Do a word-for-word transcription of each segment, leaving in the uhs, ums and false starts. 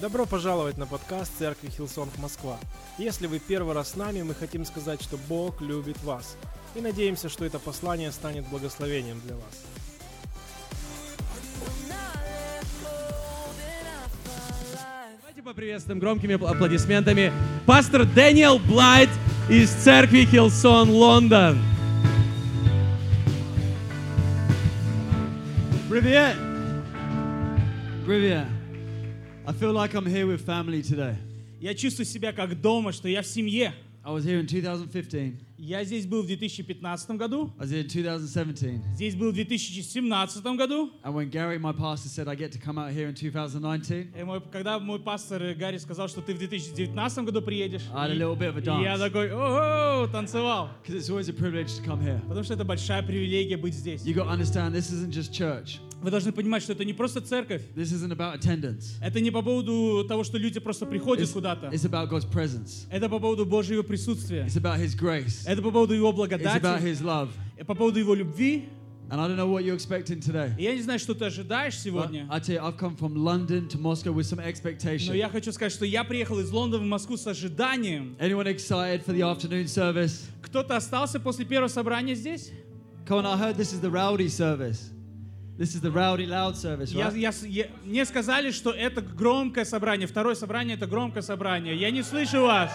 Добро пожаловать на подкаст церкви Hillsong Москва. Если вы первый раз с нами, мы хотим сказать, что Бог любит вас. И надеемся, что это послание станет благословением для вас. Давайте поприветствуем громкими аплодисментами пастор Дэниел Блайт из церкви Hillsong London. Привет! Привет! I feel like I'm here with family today. Я чувствую себя как дома, что я в семье. I was here in twenty fifteen. Я здесь был в две тысячи пятнадцатом году. I was here in twenty seventeen. Здесь был в две тысячи семнадцатом году. And when Gary, my pastor, said I get to come out here in twenty nineteen. И мой, когда мой пастор Гарри сказал, что ты в две тысячи девятнадцатом году приедешь. I had a little bit of a dance. Я такой, о, танцевал. Because it's always a privilege to come here. Потому что это большая привилегия быть здесь. You got to understand, this isn't just church. Вы должны понимать, что это не просто церковь. This isn't about attendance. Это не по поводу того, что люди просто приходят it's, куда-то. It's about God's presence. Это по поводу Божьего присутствия. It's about His grace. Это по поводу Его благодати. It's about His love. По поводу Его любви. And I don't know what you're expecting today. Я не знаю, что ты ожидаешь сегодня. I tell you, I've come from London to Moscow with some expectation. Но я хочу сказать, что я приехал из Лондона в Москву с ожиданием. Anyone excited for the afternoon service? Кто-то остался после первого собрания здесь? Come on, I heard this is the rowdy service. This is the rowdy loud service, right? Я, я, мне сказали, что это громкое собрание. Второе собрание — это громкое собрание. Я не слышу вас.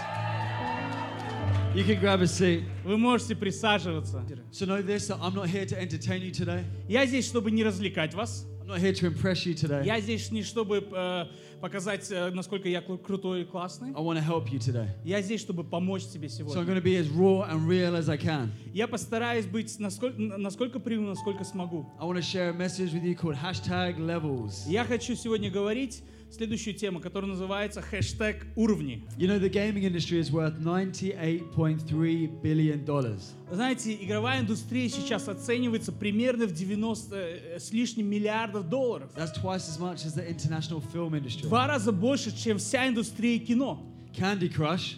You can grab a seat. Вы можете присаживаться. So know this, I'm not here to entertain you today. Я здесь, чтобы не развлекать вас. I'm not here to impress you today. Я здесь не чтобы э, показать, насколько я крутой и классный. I want to help you today. Я здесь, чтобы помочь тебе сегодня. So I'm going to be as raw and real as I can. Я постараюсь быть насколько, насколько приму, насколько смогу. I want to share a message with you called hashtag levels. Я хочу сегодня говорить следующую тему, которая называется хэштег уровни. You know, the gaming industry is worth ninety-eight point three billion dollars. Знаете, игровая индустрия сейчас оценивается примерно в девяносто с лишним миллиардов долларов. That's twice as much as the international film industry. Два раза больше, чем вся индустрия кино. Candy Crush.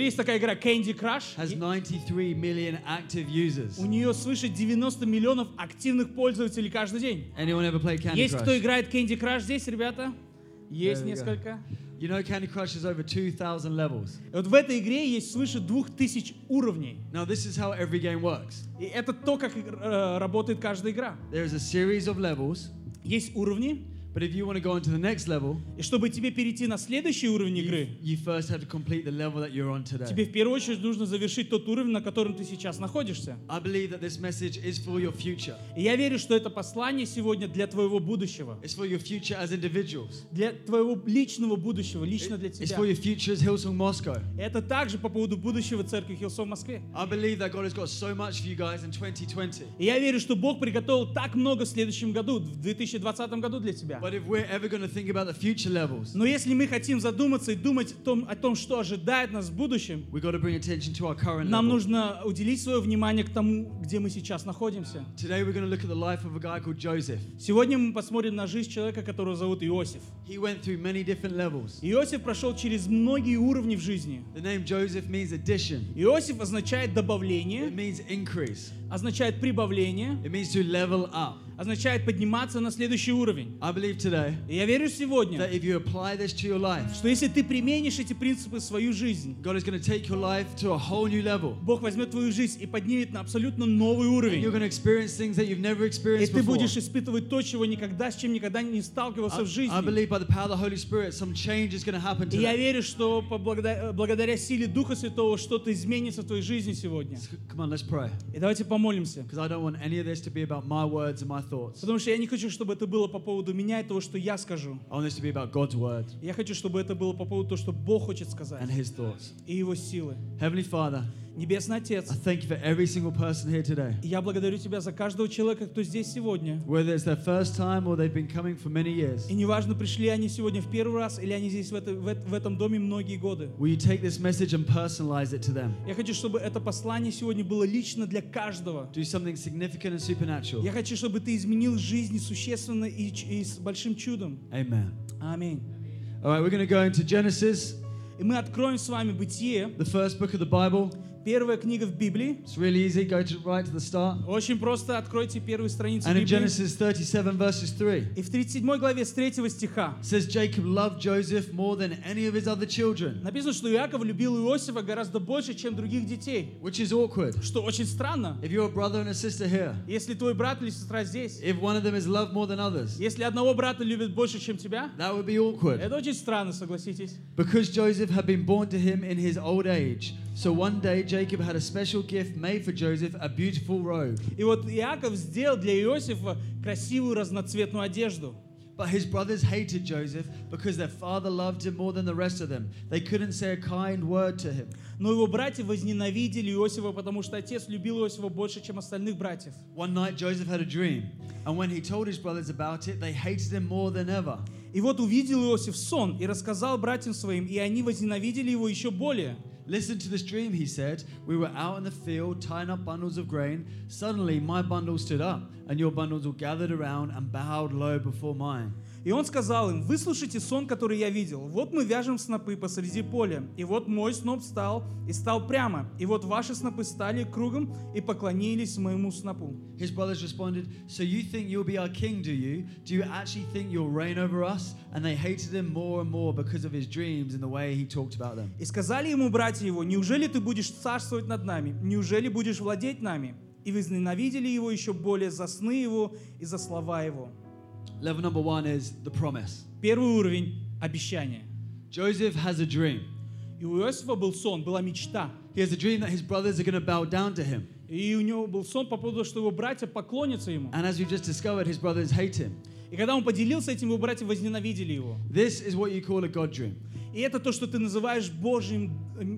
Есть такая игра Candy Crush. Has ninety-three million active users. У нее свыше девяносто миллионов активных пользователей каждый день. Anyone ever play Candy Crush? Есть кто играет Candy Crush здесь, ребята? Есть несколько. You know, Candy Crush is over two thousand levels. Вот в этой игре есть свыше двух тысяч уровней. Now this is how every game works. И это то, как работает каждая игра. There is a series of levels. Есть уровни. But if you want to go on to the next level, и чтобы тебе перейти на следующий уровень игры, you, you first have to complete the level that you're on today. Тебе в первую очередь нужно завершить тот уровень, на котором ты сейчас находишься. I believe that this message is for your future. И я верю, что это послание сегодня для твоего будущего. It's for your future as individuals. Для твоего личного будущего, лично для тебя. It's for your future as Hillsong Moscow. Это также по поводу будущего церкви Hillsong в Москве. I believe that God has got so much for you guys in twenty twenty. И я верю, что Бог приготовил так много в следующем году, в две тысячи двадцатом году для тебя. But if we're ever going to think about the future levels, но если мы хотим задуматься и думать о том, о том, что ожидает нас в будущем, we got to bring attention to our current level. Нам нужно уделить свое внимание к тому, где мы сейчас находимся. Today we're going to look at the life of a guy called Joseph. Сегодня мы посмотрим на жизнь человека, которого зовут Иосиф. He went through many different levels. Иосиф прошел через многие уровни в жизни. The name Joseph means addition. Иосиф означает добавление. It means increase. Означает прибавление. It means to level up. Означает подниматься на следующий уровень. I believe today, и я верю сегодня, that if you apply this to your life, что если ты применишь эти принципы в свою жизнь, God is going to take your life to a whole new level. Бог возьмет твою жизнь и поднимет на абсолютно новый уровень. And you're going to experience things that you've never experienced before. И ты будешь испытывать то, чего никогда, с чем никогда не сталкивался I, в жизни. I believe by the power of the Holy Spirit, some change is going to happen today. И я верю, что благодаря, благодаря силе Духа Святого что-то изменится в твоей жизни сегодня. Come on, let's pray. И давайте помолимся. Because I don't want any of this to be about my words and my thoughts. Потому что я не хочу, чтобы это было по поводу меня и того, что я скажу. I want this to be about God's word. Я хочу, чтобы это было по поводу того, что Бог хочет сказать. And His thoughts. И Его силы. Heavenly Father. Небесный Отец, I thank you for every single person here today. Я благодарю тебя за каждого человека, кто здесь сегодня. Whether it's their first time or they've been coming for many years. И неважно, пришли они сегодня в первый раз или они здесь в, это, в этом доме многие годы. Will you take this message and personalize it to them? Я хочу, чтобы это послание сегодня было лично для каждого. Do something significant and supernatural. Я хочу, чтобы ты изменил жизнь существенно и, и с большим чудом. Amen. Аминь. All right, we're going to go into Genesis. И мы откроем с вами Бытие. The first book of the Bible. Первая книга в Библии. It's really easy. Go to, right to the start. Очень просто. Откройте первую страницу Библии. And in Genesis thirty-seven verses three. И в тридцать седьмой главе с третьего стиха. Says Jacob loved Joseph more than any of his other children. Написано, что Иаков любил Иосифа гораздо больше, чем других детей. Which is awkward. Что очень странно. If you're a brother and a sister here. Если твой брат или сестра здесь. If one of them is loved more than others. Если одного брата любят больше, чем тебя. That would be awkward. Это очень странно, согласитесь. Because Joseph had been born to him in his old age, so one day Jacob had a special gift made for Joseph, a beautiful robe. И вот Иаков сделал для Иосифа красивую разноцветную одежду. But his brothers hated Joseph because their father loved him more than the rest of them. They couldn't say a kind word to him. Но его братья возненавидели Иосифа, потому что отец любил Иосифа больше, чем остальных братьев. One night Joseph had a dream, and when he told his brothers about it, they hated him more than ever. И вот увидел Иосиф сон и рассказал братьям своим, и они возненавидели его еще более. Listen to this dream, he said. We were out in the field tying up bundles of grain. Suddenly my bundle stood up, and your bundles all gathered around and bowed low before mine. И он сказал им: «Выслушайте сон, который я видел. Вот мы вяжем снопы посреди поля, и вот мой сноп встал и стал прямо, и вот ваши снопы стали кругом и поклонились моему снопу». His brothers responded, "So you think you'll be our king, do you? Do you actually think you'll reign over us?" And they hated him more and more because of his dreams and the way he talked about them. И сказали ему братья его: «Неужели ты будешь царствовать над нами? Неужели будешь владеть нами?» И возненавидели его еще более за сны его и за слова его. Level number one is the promise. Первый уровень – обещание. Joseph has a dream. И у Иосифа был сон, была мечта. He has a dream that his brothers are going to bow down to him. И у него был сон по поводу, что его братья поклонятся ему. And as we just discovered, his brothers hate him. И когда он поделился этим, его братья возненавидели его. This is what you call a God dream. И это то, что ты называешь Божьим,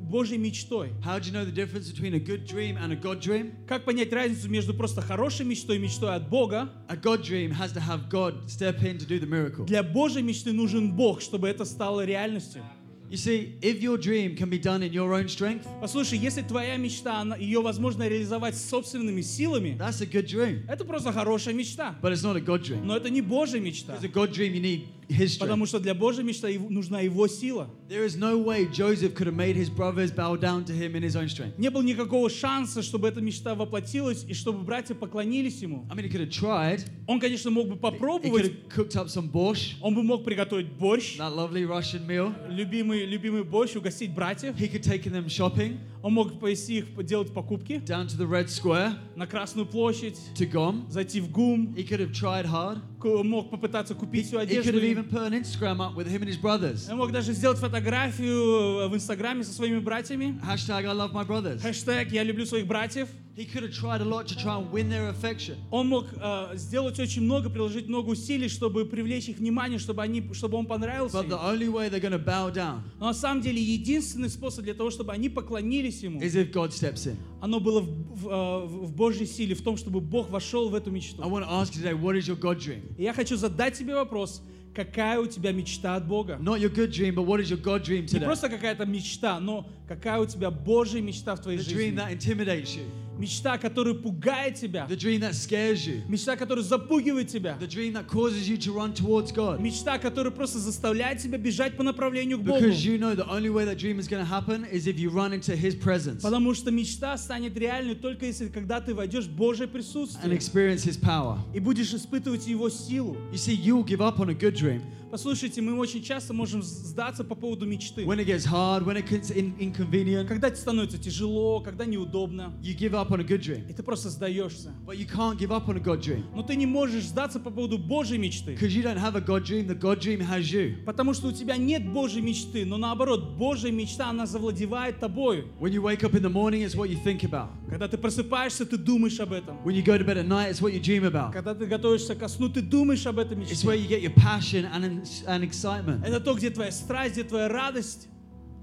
Божьей мечтой. How do you know the difference between a good dream and a God dream? Как понять разницу между просто хорошей мечтой и мечтой от Бога? A God dream has to have God step in to do the miracle. Для Божьей мечты нужен Бог, чтобы это стало реальностью. You see, if your dream can be done in your own strength, послушай, если твоя мечта, она, ее возможно реализовать собственными силами, that's a good dream. Это просто хорошая мечта. But it's not a God dream. Но это не Божья мечта. Because a God dream, you need His strength. Потому что для Божьей мечты нужна Его сила. There is no way Joseph could have made his brothers bow down to him in his own strength. Не было никакого шанса, чтобы эта мечта воплотилась и чтобы братья поклонились ему. I mean, he could have tried. Он, конечно, мог бы попробовать. He could have cooked up some borscht. Он бы мог приготовить борщ. That lovely Russian meal. Любимый любимый борщ, угостить братьев. He could take them shopping. Он мог повести их делать покупки. Down to the Red Square. На Красную площадь. To GUM. Зайти в ГУМ. He could have tried hard. Он мог попытаться купить всю одежду. He could have even put an Instagram up with him and his brothers. Он мог даже сделать фотографию в Инстаграме со своими братьями. Hashtag I love my brothers. Hashtag я люблю своих братьев. He could have tried a lot to try and win their affection. Он мог uh, сделать очень много, приложить много усилий, чтобы привлечь их внимание, чтобы они, чтобы он понравился. But the only way they're going to bow down. Но на самом деле единственный способ для того, чтобы они поклонились ему, is if God steps in. Оно было в, в, в Божьей силе, в том, чтобы Бог вошел в эту мечту. I want to ask you today, what is your God dream? И я хочу задать тебе вопрос. Какая у тебя мечта от Бога? Not your good dream, but what is your God dream today? Не просто какая-то мечта, но какая у тебя Божья мечта в твоей The жизни? Dream that intimidates you. Мечта, которая пугает тебя. The dream that scares you. Мечта, которая запугивает тебя. The dream that causes you to run towards God. Мечта, которая просто заставляет тебя бежать по направлению к Богу. Because you know the only way that dream is going to happen is if you run into His presence. Потому что мечта станет реальной только если когда ты войдешь в Божье присутствие. And experience His power. И будешь испытывать Его силу. You see, you'll give up on a good dream. Послушайте, мы очень часто можем сдаться по поводу мечты. When it gets hard, when it gets in- inconvenient. Когда становится тяжело, когда неудобно. You give up on a good dream. И ты просто сдаешься. But you can't give up on a God dream. Но ты не можешь сдаться по поводу Божьей мечты. Because you don't have a God dream, the God dream has you. Потому что у тебя нет Божьей мечты, но наоборот, Божья мечта, она завладевает тобою. When you wake up in the morning, it's what you think about. Когда ты просыпаешься, ты думаешь об этом. When you go to bed at night, it's what you dream about. Когда ты готовишься ко сну, ты думаешь об этой мечте. It's where you get your passion and and excitement. Это то, где твоя страсть, где твоя радость.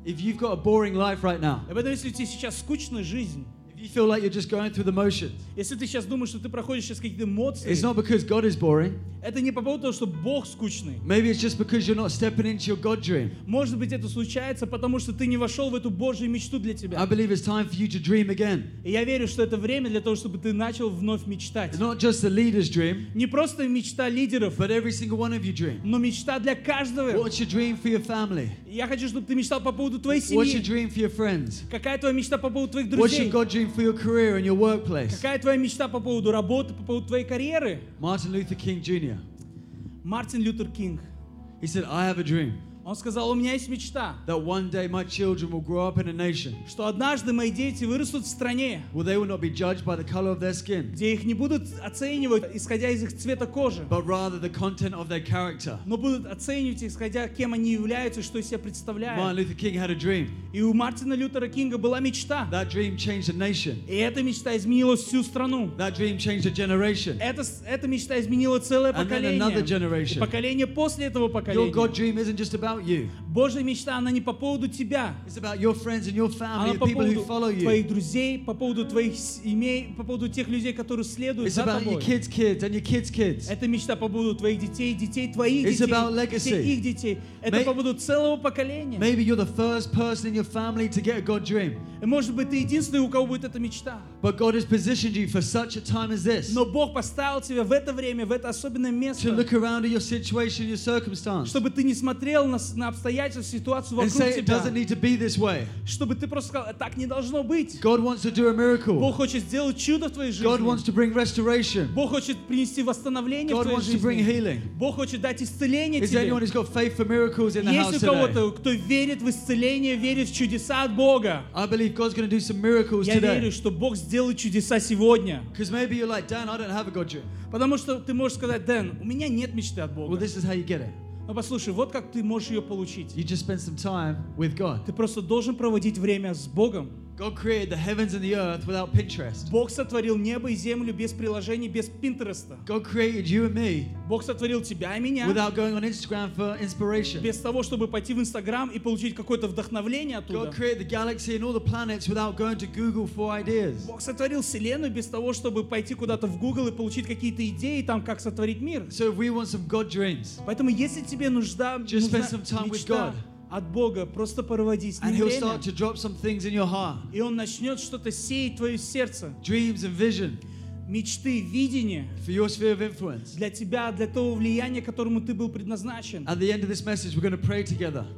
If you've got a boring life right now. Об этом, если у тебя сейчас скучная жизнь. Do you feel like you're just going through the motions? Если ты сейчас думаешь, что ты проходишь сейчас какие-то эмоции, it's not because God is boring. Это не по поводу того, что Бог скучный. Maybe it's just because you're not stepping into your God dream. Может быть, это случается, потому что ты не вошел в эту Божью мечту для тебя. I believe it's time for you to dream again. И я верю, что это время для того, чтобы ты начал вновь мечтать. It's not just a leader's dream. Не просто мечта лидеров, but every single one of you dream. Но мечта для каждого. What's your dream for your family? Я хочу, чтобы ты мечтал по поводу твоей семьи. What's your dream for your friends? Какая твоя мечта по поводу твоих друзей? What's your God dream for your career and your workplace? Какая твоя мечта по поводу работы, по поводу твоей карьеры? Martin Luther King Junior Мартин Лютер Кинг. He said, I have a dream. Он сказал, у меня есть мечта. That one day my children will grow up in a nation. Что однажды мои дети вырастут в стране. Well, they will not be judged by the color of their skin. Где их не будут оценивать, исходя из их цвета кожи. But rather the content of their character. Но будут оценивать, исходя кем они являются, что из себя представляют. Martin Luther King had a dream. И у Мартина Лютера Кинга была мечта. That dream changed a nation. И эта мечта изменила всю страну. That dream changed a generation. Эта эта мечта изменила целое поколение. And then another generation. И поколение после этого поколения. Your God dream isn't just about you. Божья мечта, она не по поводу тебя. It's about your friends and your family, the people who follow you. Твоих друзей, по поводу твоих семей, по поводу тех людей, которые следуют за тобой. It's about your kids' kids and your kids' kids. Это мечта по поводу твоих детей, детей твоих детей, детей их детей. Это по поводу целого поколения. Maybe you're the first person in your family to get a God dream. Может быть, ты единственный, у кого будет эта мечта. But God has positioned you for such a time as this. Но Бог поставил тебя в это время, в это особенное место. To look around at your situation, your circumstance. Чтобы ты не смотрел на на обстоятельства, ситуацию вокруг тебя. Чтобы ты просто сказал, так не должно быть. Бог хочет сделать чудо в твоей жизни. Бог хочет принести восстановление в твоей жизни. Бог хочет дать исцеление тебе. Есть у кого-то, кто верит в исцеление, верит в чудеса от Бога? Я верю, что Бог сделает чудеса сегодня. Потому что ты можешь сказать, Дэн, у меня нет мечты от Бога. Но послушай, вот как ты можешь ее получить. Ты просто должен проводить время с Богом. God created the heavens and the earth without Pinterest. Бог сотворил небо и землю без приложений, без Пинтереста. God created you and me. Бог сотворил тебя и меня. Without going on Instagram for inspiration. Без того, чтобы пойти в Instagram и получить какое-то вдохновение оттуда. God created the galaxy and all the planets without going to Google for ideas. Бог сотворил вселенную без того, чтобы пойти куда-то в Google и получить какие-то идеи там, как сотворить мир. So if we want some God dreams. Поэтому если тебе нужна, just spend some time with God. От Бога, просто проводи с Ним время. И Он начнет что-то сеять в твое сердце. Мечты, видения для тебя, для того влияния, которому ты был предназначен.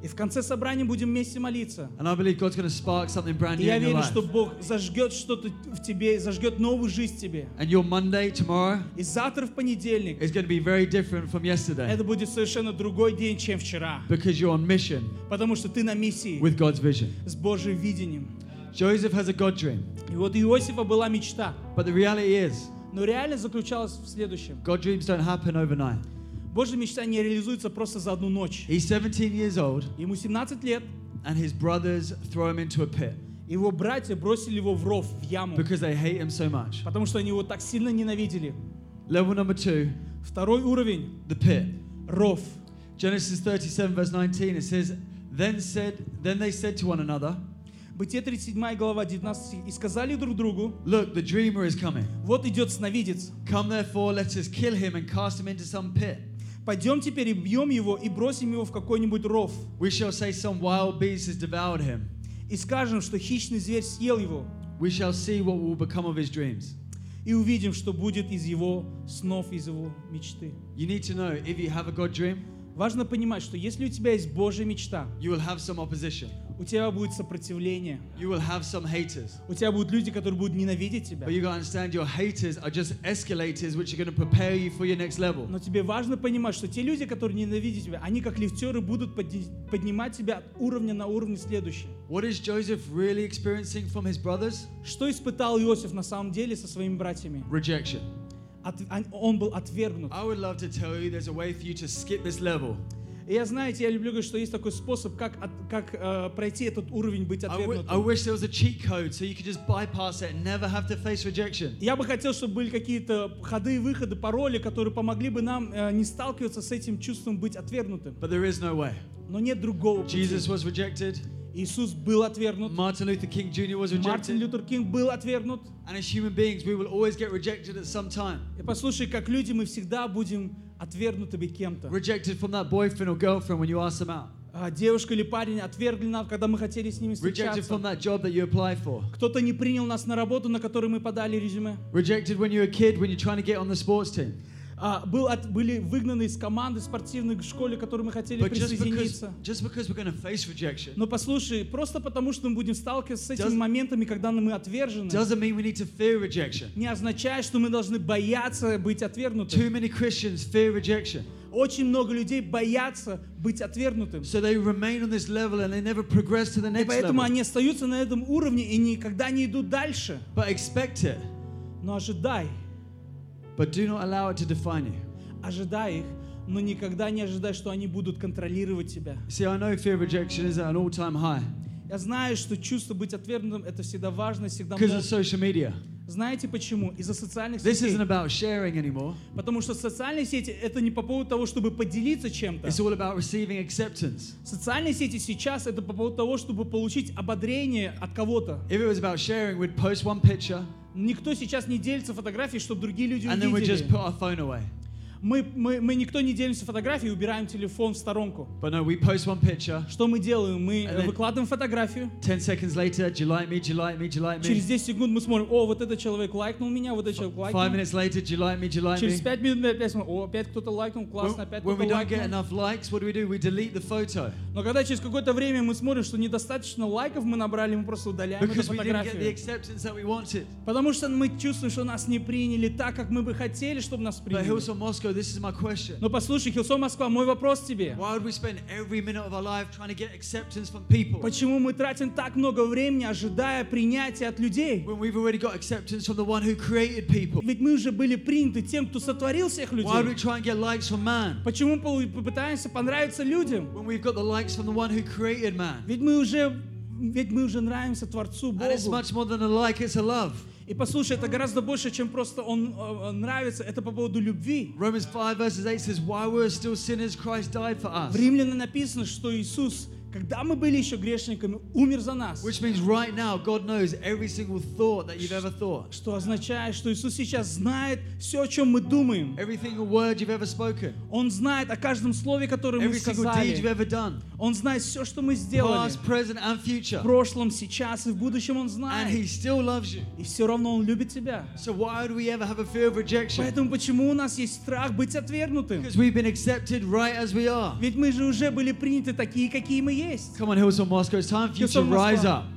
И в конце собрания будем вместе молиться. И я верю, что Бог зажгет что-то в тебе, зажгет новую жизнь в тебе. И завтра, в понедельник, это будет совершенно другой день, чем вчера. Потому что ты на миссии с Божьим видением. Joseph has a God dream. И вот у Иосифа была мечта. But the reality is, но реальность заключалась в следующем. God dreams don't happen overnight. Божья мечта не реализуется просто за одну ночь. He's seventeen years old. Ему семнадцать лет. And his brothers throw him into a pit. Его братья бросили его в ров, в яму. Because they hate him so much. Потому что они его так сильно ненавидели. Level number two. Второй уровень. The pit. Ров. Genesis thirty-seven verse nineteen. It says, then said, then they said to one another. Бытие тридцать седьмая глава девятнадцатый и сказали друг другу: Look, the dreamer is coming. Вот идет сновидец. Come therefore, let us kill him and cast him into some pit. Пойдем теперь и бьем его и бросим его в какой-нибудь ров. We shall say some wild beast has devoured him. И скажем, что хищный зверь съел его. We shall see what will become of his dreams. И увидим, что будет из его снов, из его мечты. You need to know if you have a God dream. Важно понимать, что если у тебя есть Божья мечта, you will have some opposition. У тебя будет сопротивление. You will have some haters. У тебя будут люди, которые будут ненавидеть тебя. But you gotta understand, your haters are just escalators, which are going to prepare you for your next level. Но тебе важно понимать, что те люди, которые ненавидят тебя, они как лифтеры будут поднимать тебя от уровня на уровень следующий. What is Joseph really experiencing from his brothers? Что испытал Иосиф на самом деле со своими братьями? Rejection. От, он был отвергнут. I would love to tell you there's a way for you to skip this level. И я, знаете, я люблю говорить, что есть такой способ, как, от, как э, пройти этот уровень, быть отвергнутым. So я бы хотел, чтобы были какие-то ходы и выходы, пароли, которые помогли бы нам э, не сталкиваться с этим чувством быть отвергнутым. But there is no way. Но нет другого пути. Jesus was rejected. Иисус был отвергнут. Martin Luther King Junior was rejected. Мартин Лютер Кинг был отвергнут. And as human beings, we will always get rejected at some time. И послушай, как люди мы всегда будем отвергнутыми кем-то. Rejected from that boyfriend or girlfriend when you ask them out. Девушка или парень отвергли нас, когда мы хотели с ними встречаться. Кто-то не принял нас на работу, на которую мы подали резюме. Uh, был от, были выгнаны из команды спортивной школы, к которой мы хотели But присоединиться. Just because, just because we're gonna face rejection, но послушай, просто потому, что мы будем сталкиваться с этими моментами, когда мы отвержены, doesn't mean we need to fear rejection. Не означает, что мы должны бояться быть отвергнутыми. Too many Christians fear rejection. Очень много людей боятся быть отвергнутым. So they remain on this level and they never progress to the next level. И поэтому они остаются на этом уровне и никогда не идут дальше. But expect it. Но ожидай. But do not allow it to define you. Ожидай их, но никогда не ожидай, что они будут контролировать тебя. See, I know fear of rejection is at an all-time high. Я знаю, что чувство быть отвергнутым это всегда важно, всегда много. Because of social media. Знаете почему? Из-за социальных сетей. This isn't about sharing anymore. Потому что социальные сети это не по поводу того, чтобы поделиться чем-то. It's all about receiving acceptance. Социальные сети сейчас это по поводу того, чтобы получить ободрение от кого-то. If it was about sharing, we'd post one picture. Никто сейчас не делится фотографией, чтобы другие люди And увидели. Then we just put our phone away. Мы, мы, мы никто не делимся фотографией и убираем телефон в сторонку. But no, we post one picture. Что мы делаем? Мы выкладываем фотографию. ten seconds later, do you like me? Do you like me? Do you like me? Через десять секунд мы смотрим, о, вот этот человек лайкнул меня, вот этот человек лайкнул. five minutes later, do you like me? Do you like me? Через пять минут опять мы, о, опять кто-то лайкнул, классно, опять кто-то лайкнул. When we don't get enough likes, what do we do? We delete the photo. Но когда через какое-то время мы смотрим, что недостаточно лайков мы набрали, мы просто удаляем эту фотографию. Потому что мы чувствуем, что нас не приняли так, как мы бы хотели, чтобы нас приняли. Hillsong Moscow. This is my question. Но послушай, Hillsong Москва, мой вопрос тебе. Why would we spend every minute of our life trying to get acceptance from people? Почему мы тратим так много времени, ожидая принятия от людей? When we've already got acceptance from the one who created people. Ведь мы уже были приняты тем, кто сотворил всех людей. Why do we try and get likes from man? Почему мы пытаемся понравиться людям? When we've got the likes from the one who created man. Ведь мы уже, ведь мы уже нравимся Творцу Богу. And it's much more than a like, it's a love. И послушай, это гораздо больше, чем просто он uh, нравится. Это по поводу любви. Romans five verse eight says, "While we were still sinners, Christ died for us." В Римлянам написано, что Иисус, когда мы были еще грешниками, умер за нас. Which means right now God knows every single thought that you've ever thought. Что означает, что Иисус сейчас знает все, о чем мы думаем. Every single word you've ever spoken. Он знает о каждом слове, которое мы сказали. Every single deed you've ever done. Он знает все, что мы сделали. Past, present and future. В прошлом, сейчас и в будущем он знает. And he still loves you. И все равно он любит тебя. So why do we ever have a fear of rejection? Поэтому почему у нас есть страх быть отвергнутым? Because we've been accepted right as we are. Ведь мы же уже были приняты такие, какие мы есть. Come on, Hillsong Moscow, it's time for you to rise up.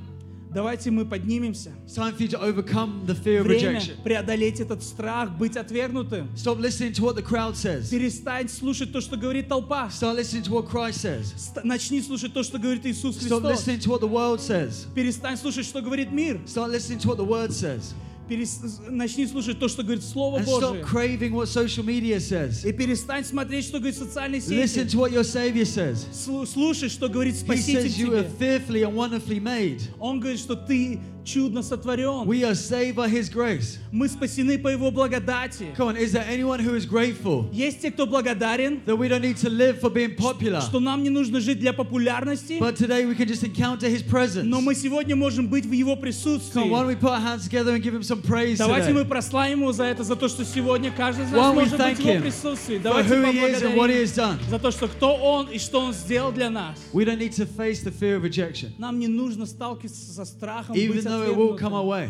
Давайте мы поднимемся. It's time for you to overcome the fear of rejection. Время преодолеть этот страх быть отвергнутым. Stop listening to what the crowd says. Перестань слушать то, что говорит толпа. Start listening to what Christ says. Начни слушать то, что говорит Иисус Христос. Stop listening to what the world says. Перестань слушать, что говорит мир. Start listening to what the word says. Перес... Начни слушать то, что говорит Слово And Божие. Stop craving what social media says. И перестань смотреть, что говорит социальные сети. Listen to what your Savior says. Слушай, что говорит Спаситель тебе. He says you are fearfully and wonderfully made. Он говорит, что ты чудно сотворен. We are saved by His grace. Мы спасены по Его благодати. Come on, is there anyone who is grateful? Есть те, кто благодарен. That we don't need to live for being popular. Что нам не нужно жить для популярности. But today we can just encounter His presence. Но мы сегодня можем быть в Его присутствии. Come on, why don't we put our hands together and give Him some. Давайте мы прославим Его за это, за то, что сегодня каждый из нас может быть в Его присутствии. Давайте поблагодарим за то, что кто Он и что Он сделал для нас. Нам не нужно сталкиваться со страхом быть отвергнутым.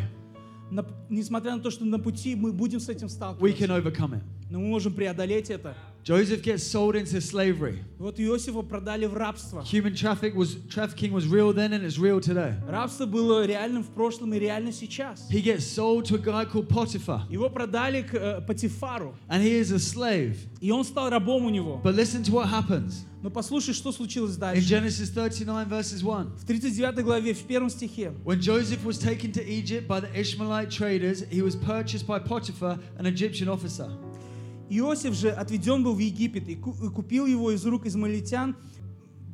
Несмотря на то, что на пути мы будем с этим сталкиваться, но мы можем преодолеть это. Joseph gets sold into slavery. Вот Иосифа продали в рабство. Human trafficking was trafficking was real then and it's real today. Рабство было реальным в прошлом и реально сейчас. He gets sold to a guy called Potiphar. Его продали к Потифару. And he is a slave. И он стал рабом у него. But listen to what happens. Но послушай, что случилось дальше. In Genesis thirty-nine verses one. В тридцать девятой главе, в первом стихе. When Joseph was taken to Egypt by the Ishmaelite traders, he was purchased by Potiphar, an Egyptian officer. Иосиф же отведен был в Египет и купил его из рук измаилитян,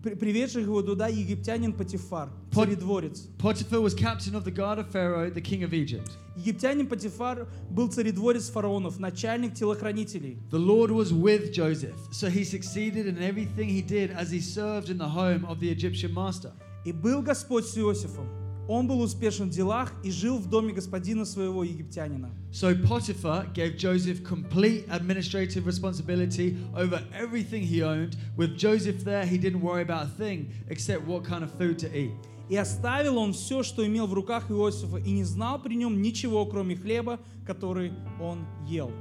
приведших его туда египтянин Потифар, царедворец. Potiphar was captain of the guard of Pharaoh, the king of Egypt. Египтянин Потифар был царедворец фараонов, начальник телохранителей. The Lord was with Joseph, so he succeeded in everything he did as he served in the home of the Egyptian master. И был Господь с Иосифом. Он был успешен в делах и жил в доме господина своего египтянина. So Potiphar gave Joseph complete administrative responsibility over everything he owned. With Joseph there, he didn't worry about a thing except what kind of food to eat. И оставил он все, что имел в руках Иосифа, и не знал при нем ничего, кроме хлеба, который он ел.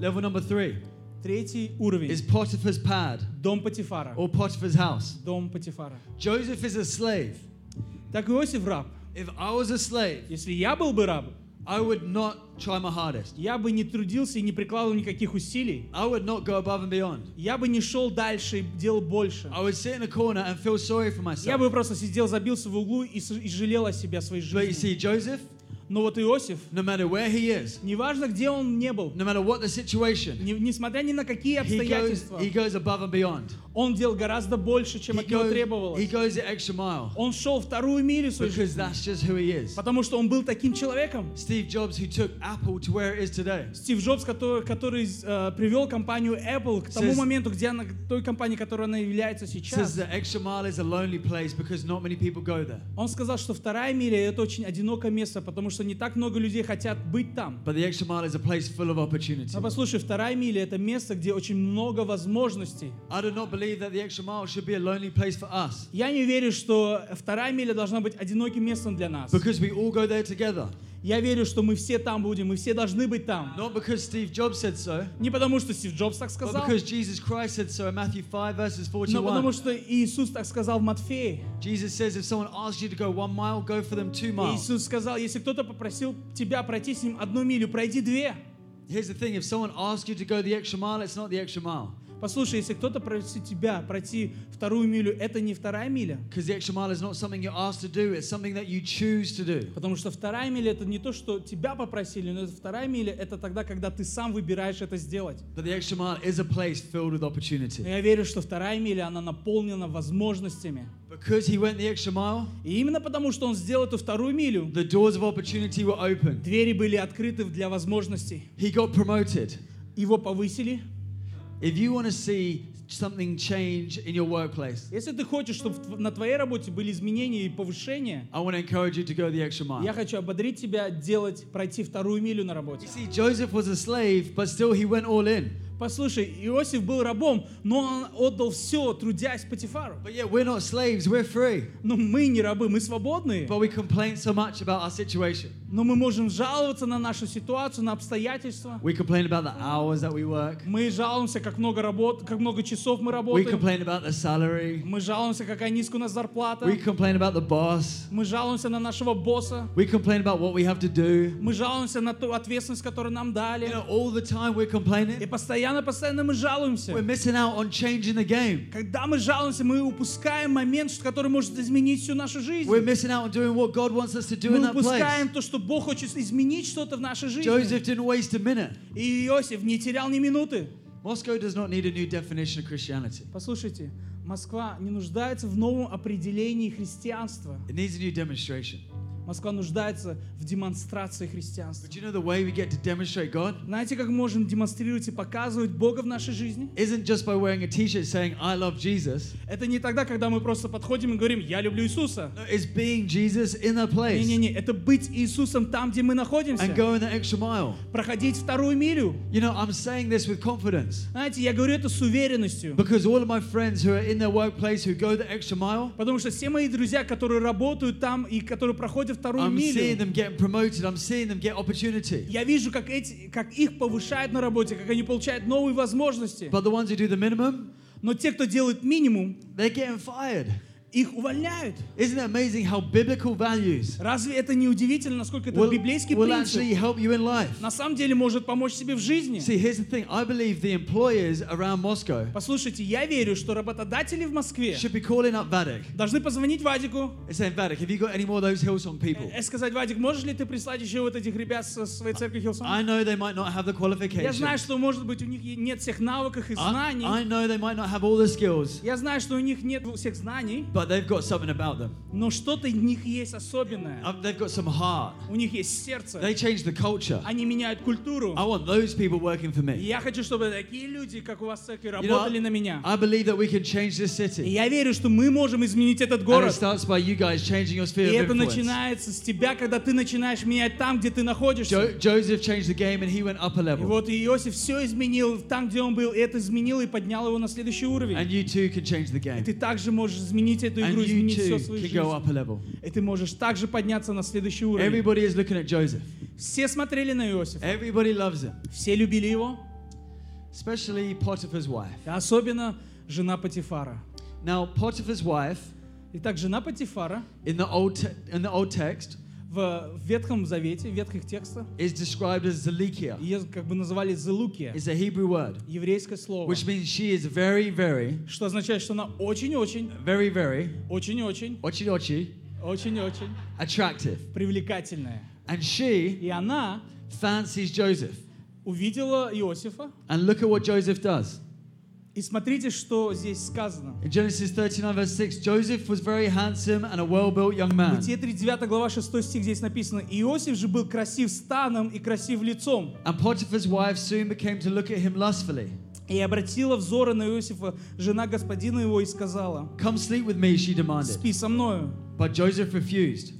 Level number three. Третий уровень. Is Potiphar's pad. Дом Потифара. Or Potiphar's house. Дом Потифара. Joseph is a slave. Так Иосиф раб. If I was a slave, если я был бы раб, I would not try my hardest. Я бы не трудился и не прикладывал никаких усилий. I would not go above and beyond. Я бы не шел дальше и делал больше. I would sit in a corner and feel sorry for myself. Я бы просто сидел, забился в углу и, и жалел о себе, о своей жизни. But you see, Joseph. Но вот Иосиф, no matter where he is, неважно, где он не был, no matter what the situation, не, несмотря ни на какие обстоятельства, he goes, he goes above and beyond. Он делал гораздо больше, чем he от него goes, требовалось. He goes the extra mile. Он шел вторую милю своей жизни, that's just who he is. Потому что он был таким человеком. Steve Jobs, who took Apple to where it is today. Стив Джобс, который, который uh, привел компанию Apple к тому says, моменту, где она, той компании, которой она является сейчас. Says the extra mile is a lonely place because not many people go there. Он сказал, что вторая миля это очень одинокое место, потому что что не так много людей хотят быть там. Но послушай, вторая миля — это место, где очень много возможностей. Я не верю, что вторая миля должна быть одиноким местом для нас. Я верю, что мы все там будем, мы все должны быть там. Not because Steve Jobs said so. Не потому, что Стив Джобс так сказал. But because Jesus Christ said so in Matthew five verses forty-one. Но потому, что Иисус так сказал в Матфея. Jesus says, if someone asks you to go one mile, go for them two miles. Иисус сказал, если кто-то попросил тебя пройти с ним одну милю, пройди две. Here's the thing: if someone asks you to go the extra mile, it's not the extra mile. Послушай, если кто-то просит тебя пройти вторую милю, это не вторая миля. Потому что вторая миля — это не то, что тебя попросили, но вторая миля — это тогда, когда ты сам выбираешь это сделать. Но я верю, что вторая миля, она наполнена возможностями. И именно потому, что он сделал эту вторую милю, двери были открыты для возможностей. Его повысили. If you want to see something change in your workplace, если ты хочешь, чтобы на твоей работе были изменения и повышения, I want to encourage you to go the extra mile. Я хочу ободрить тебя делать, пройти вторую милю на работе. You see, Joseph was a slave, but still he went all in. Послушай, Иосиф был рабом, но он отдал все, трудясь Потифару. But yeah, we're not slaves, we're free. Но мы не рабы, мы свободные. But we complain so much about our situation. Но мы можем жаловаться на нашу ситуацию, на обстоятельства. We complain about the hours that we work. Мы жалуемся, как много работ, как много часов мы работаем. We complain about the salary. Мы жалуемся, какая низкая у нас зарплата. We complain about the boss. Мы жалуемся на нашего босса. We complain about what we have to do. Мы жалуемся на ту ответственность, которую нам дали. You know, all the time we're complaining. И постоянно Постоянно мы жалуемся. We're missing out on changing the game. Когда мы жалуемся, мы упускаем момент, который может изменить всю нашу жизнь. We're missing out on doing what God wants us to do in that place. Мы упускаем то, что Бог хочет изменить что-то в нашей жизни. Joseph didn't waste a minute. И Иосиф не терял ни минуты. Moscow does not need a new definition of Christianity. Послушайте, Москва не нуждается в новом определении христианства. It needs a new demonstration. Москва нуждается в демонстрации христианства. But you know the way we get to demonstrate God? Знаете, как мы можем демонстрировать и показывать Бога в нашей жизни? Isn't just by wearing a t-shirt saying I love Jesus. Это не тогда, когда мы просто подходим и говорим я люблю Иисуса. No, it's being Jesus in that place. Не, не, не, это быть Иисусом там, где мы находимся. And going the extra mile. Проходить вторую милю. You know, I'm saying this with confidence. Знаете, я говорю это с уверенностью. Because all of my friends who are in their workplace who go the extra mile. Потому что все мои друзья, которые работают там и которые проходят вторую милю. I'm seeing them getting promoted. I'm seeing them get opportunity. Я вижу, как эти, как их повышают на работе, как они получают новые возможности. But the ones who do the minimum, но те, кто делает минимум, they're getting fired. Их увольняют. Isn't it amazing how biblical values? Разве это не удивительно, насколько это библейский принцип? На самом деле может помочь себе в жизни. See, here's the thing. I believe the employers around Moscow. Послушайте, я верю, что работодатели в Москве should be calling up Vadik. Должны позвонить Вадику. And say, Vadik, have you got any more of those Hillsong people? И сказать, Вадик, можешь ли ты прислать еще вот этих ребят со своей церкви Hillsong? I know they might not have the qualifications. Я знаю, что может быть у них нет всех навыков и знаний. I know they might not have all the skills. Я знаю, что у них нет всех знаний. But they've got something about them. Но что-то у них есть особенное. They've got some heart. У них есть сердце. They change the culture. Они меняют культуру. I want those people working for me. Я хочу, чтобы такие люди, как у вас в церкви, работали на меня. I believe that we can change this city. Я верю, что мы можем изменить этот город. And it starts by you guys changing your sphere of influence. И это начинается с тебя, когда ты начинаешь менять там, где ты находишься. Joseph changed the game and he went up a level. И вот Иосиф все изменил там, где он был, и это изменил и поднял его на следующий уровень. And you too can change the game. И ты также можешь изменить эту игру, изменить всю свою жизнь. И ты можешь также подняться на следующий уровень. Everybody is looking at Joseph. Все смотрели на Иосифа. Everybody loves him. Все любили его. Especially Potiphar's wife. Особенно жена Потифара. Now Potiphar's wife. Итак, жена Потифара. In the old te- in the old text. В Ветхом Завете, в ветхих текстах, is described as Zelukia. Ее как бы называли Зелукия. It's a Hebrew word. Еврейское слово. Which means she is very, very. Что означает, что она очень-очень. Very, very. Очень-очень. Очень-очень. Очень-очень. Attractive. Привлекательная. And she. И она. Fancies Joseph. Увидела Иосифа. And look at what Joseph does. И смотрите, что здесь сказано. In Genesis thirty-nine verse six, Joseph was very handsome and a well-built young man. Бытие тридцать девятая глава шестой стих, здесь написано: Иосиф же был красив станом и красив лицом. And Potiphar's wife soon became to look at him lustfully. И обратила взоры на Иосифа жена господина его и сказала: Come sleep with me, she demanded. Спи со мною. But Joseph refused.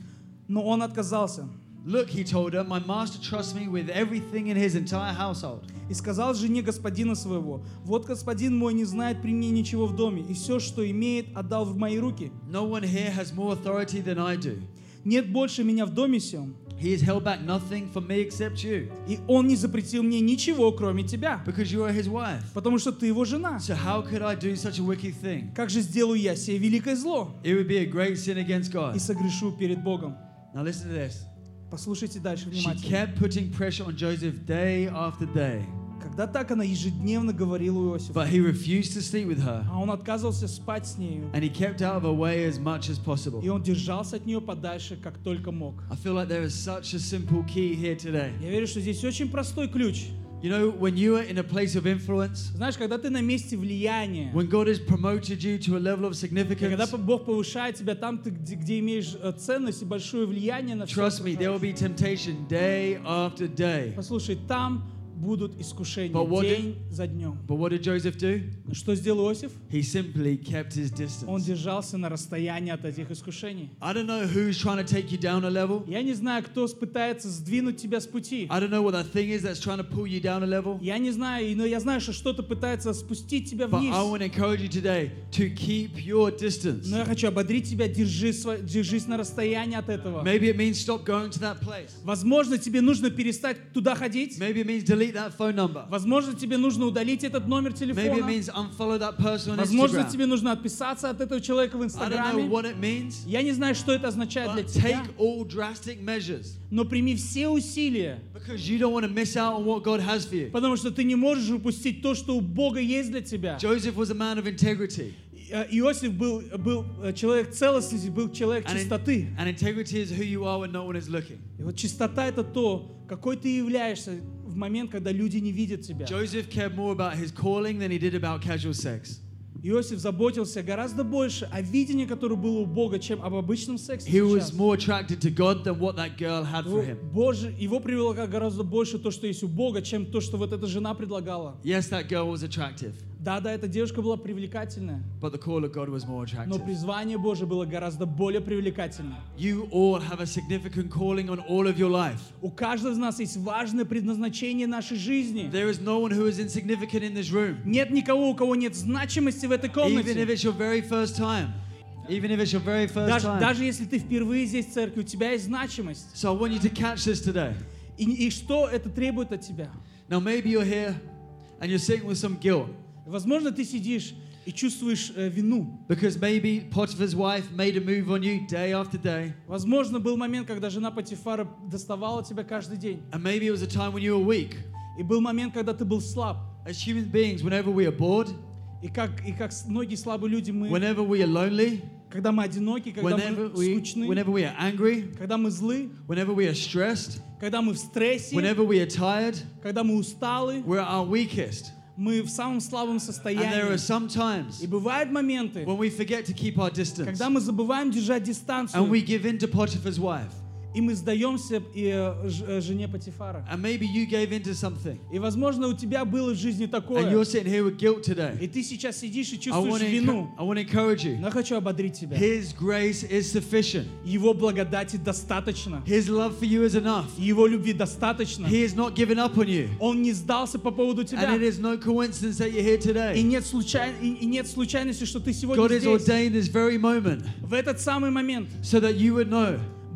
Но он отказался. Look, he told her, my master trusts me with everything in his entire household. И сказал жене господина своего: Вот господин мой не знает при мне ничего в доме, и все, что имеет, отдал в мои руки. No one here has more authority than I do. Нет больше меня в доме сём. He has held back nothing from me except you. И он не запретил мне ничего, кроме тебя. Because you are his wife. Потому что ты его жена. So how could I do such a wicked thing? Как же сделаю я сие великое зло? It would be a great sin against God. И согрешу перед Богом. Now listen to this. Послушайте дальше внимательно. She kept putting pressure on Joseph day after day. Когда так она ежедневно говорила Иосифу. But he refused to sleep with her. А он отказывался спать с нею. And he kept out of her way as much as possible. И он держался от нее подальше, как только мог. I feel like there is such a simple key here today. Я верю, что здесь очень простой ключ. You know, when you are in a place of influence, знаешь, когда ты на месте влияния, when God has promoted you to a level of significance, когда Бог повышает тебя там, ты, где, где имеешь ценность и большое влияние на все. Trust me, there will be temptation day after day. Послушай, там будут искушения день did, за днем. But what did Joseph do? Что сделал Иосиф? He simply kept his distance. Он держался на расстоянии от этих искушений. I don't know who's trying to take you down a level. Я не знаю, кто пытается сдвинуть тебя с пути. I don't know what that thing is that's trying to pull you down a level. Я не знаю, но я знаю, что что-то пытается спустить тебя вниз. But I want to encourage you today to keep your distance. Но я хочу ободрить тебя, держи, держись на расстоянии от этого. Maybe it means stop going to that place. Возможно, тебе нужно перестать туда ходить. Maybe it means delete that phone number. Возможно, тебе нужно удалить этот номер телефона. Maybe it means unfollow that person on Instagram. Возможно, тебе нужно отписаться от этого человека в Инстаграме. I don't know what it means. Я не знаю, что это означает для тебя. Take all drastic measures. Но прими все усилия. Because you don't want to miss out on what God has for you. Потому что ты не можешь упустить то, что у Бога есть для тебя. Joseph was a man of integrity. Иосиф был, был человек целостности, был человек чистоты. And integrity is who you are when no one is looking. И вот чистота — это то, какой ты являешься в момент, когда люди не видят тебя. Joseph cared more about his calling than he did about casual sex. Иосиф заботился гораздо больше о видении, которое было у Бога, чем об обычном сексе. He was more attracted to God than what that girl had for him. Боже, его привело гораздо больше то, что есть у Бога, чем то, что вот эта жена предлагала. Yes, that girl was attractive. Да, да, эта девушка была привлекательная. But the call of God was more attractive. Но призвание Божье было гораздо более привлекательным. You all have a significant calling on all of your life. У каждого из нас есть важное предназначение нашей жизни. There is no one who is insignificant in this room. Нет никого, у кого нет значимости в этой комнате. Even if it's your very first time. Even if it's your very first даже, time. Даже если ты впервые здесь в церкви, у тебя есть значимость. So I want you to catch this today. И, и что это требует от тебя? Now maybe you're here and you're sitting with some guilt. Возможно, ты сидишь и чувствуешь э, вину. Because maybe Potiphar's wife made a move on you day after day. Возможно, был момент, когда жена Потифара доставала тебя каждый день. And maybe it was a time when you were weak. И был момент, когда ты был слаб. As human beings, whenever we are bored, и как и как многие слабые люди мы. Whenever we are lonely, когда мы одиноки, когда мы скучны. Whenever we are angry, когда мы злы. Whenever we are stressed, когда мы в стрессе. Whenever we are tired, когда мы усталы. We're our weakest. мы в самом слабом состоянии. И бывают моменты, когда мы забываем держать дистанцию. And we give in to Potiphar's wife. И мы сдаемся жене Потифара. И, возможно, у тебя было в жизни такое. И ты сейчас сидишь и чувствуешь вину. Но я хочу ободрить тебя. Его благодати достаточно. Его любви достаточно. Он не сдался по поводу тебя. И нет, случай... и нет случайности, что ты сегодня здесь. В этот самый момент.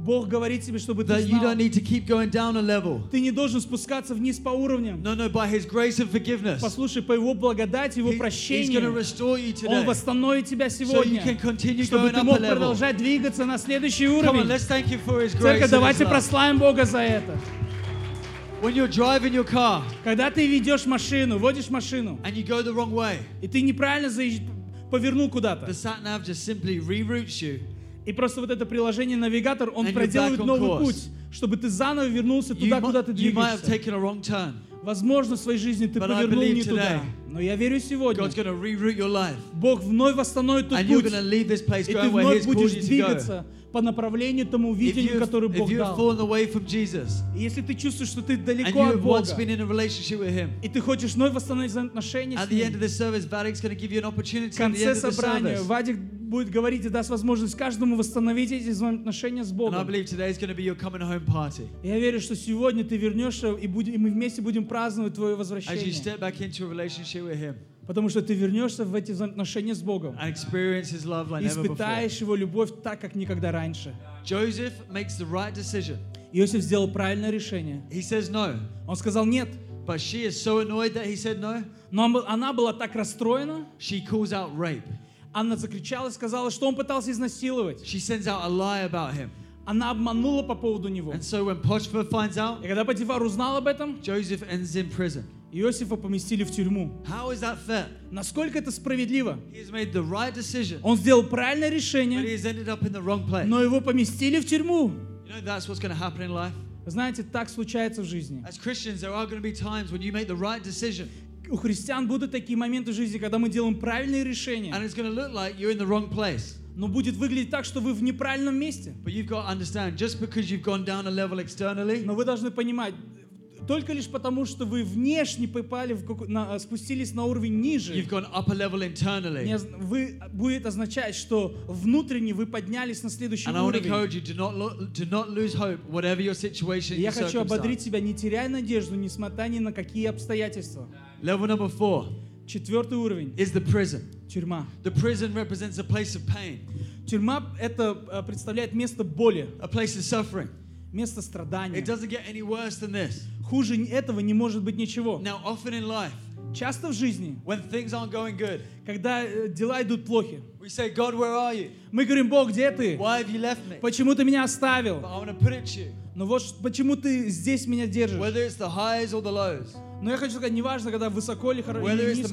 Бог говорит тебе, чтобы ты знал. Ты не должен спускаться вниз по уровням. No, no, by His grace and forgiveness. Послушай, по Его благодати, Его прощению, Он восстановит тебя сегодня, so чтобы ты мог продолжать двигаться на следующий уровень. Церковь, давайте прославим Бога за это. When you're driving your car, когда ты ведешь машину, водишь машину, and you go the wrong way, и ты неправильно повернул куда-то, the sat nav just simply reroutes you. И просто вот это приложение «Навигатор», он проделывает новый путь, чтобы ты заново вернулся туда, куда ты двигаешься. Возможно, в своей жизни ты повернул не туда. Но я верю сегодня, Бог вновь восстановит тот путь, и ты вновь будешь двигаться по направлению тому видению, которое Бог дал. Если ты чувствуешь, что ты далеко от Бога, и ты хочешь вновь восстановить отношения с Ним, в конце собрания Вадик будет говорить и даст возможность каждому восстановить эти взаимоотношения с Богом. Я верю, что сегодня ты вернешься, и, будем, и мы вместе будем праздновать твое возвращение. Потому что ты вернешься в эти взаимоотношения с Богом. И испытаешь Его любовь так, как никогда раньше. Joseph makes the right decision. Иосиф сделал правильное решение. He says no. Он сказал нет. But she is so annoyed that he said no. Но она была так расстроена. She calls out rape. Она закричала и сказала, что он пытался изнасиловать. She sends out a lie about him. Она обманула по поводу него. And so when Potiphar finds out, и когда Потифар узнал об этом, Joseph ends in prison. Иосифа поместили в тюрьму. How is that fair? Насколько это справедливо? He's made the right decision, он сделал правильное решение, but he's ended up in the wrong place. Но его поместили в тюрьму. You know, that's what's going to happen in life. Знаете, так случается в жизни. As Christians, there are going to be times when you make the right decision. У христиан будут такие моменты в жизни, когда мы делаем правильные решения. And it's going to look like you're in the wrong place. Но будет выглядеть так, что вы в неправильном месте. But you've got to understand, just because you've gone down a level externally. Но вы должны понимать, только лишь потому, что вы внешне попали, в каку... на... спустились на уровень ниже. You've gone up a level internally. Вы... Будет означать, что внутренне вы поднялись на следующий And уровень. I want to encourage you, do not lo... do not lose hope, whatever your situation, your circumstance. Я хочу ободрить тебя, не теряй надежду, несмотря ни на какие обстоятельства. Level number four. Четвертый уровень. Is the prison. Тюрьма. The prison represents a place of pain. Тюрьма это представляет место боли. A place of suffering. Место страдания. It doesn't get any worse than this. Хуже этого не может быть ничего. Now, often in life, часто в жизни, when things aren't going good, когда дела идут плохи, we say, God, where are you? Мы говорим, Бог, где ты? Why have you left me? Почему ты меня оставил? But I want to put it to you. Но вот почему ты здесь меня держишь? Whether it's the highs or the lows. Но я хочу сказать, неважно, когда высоко или хорошо, или низко,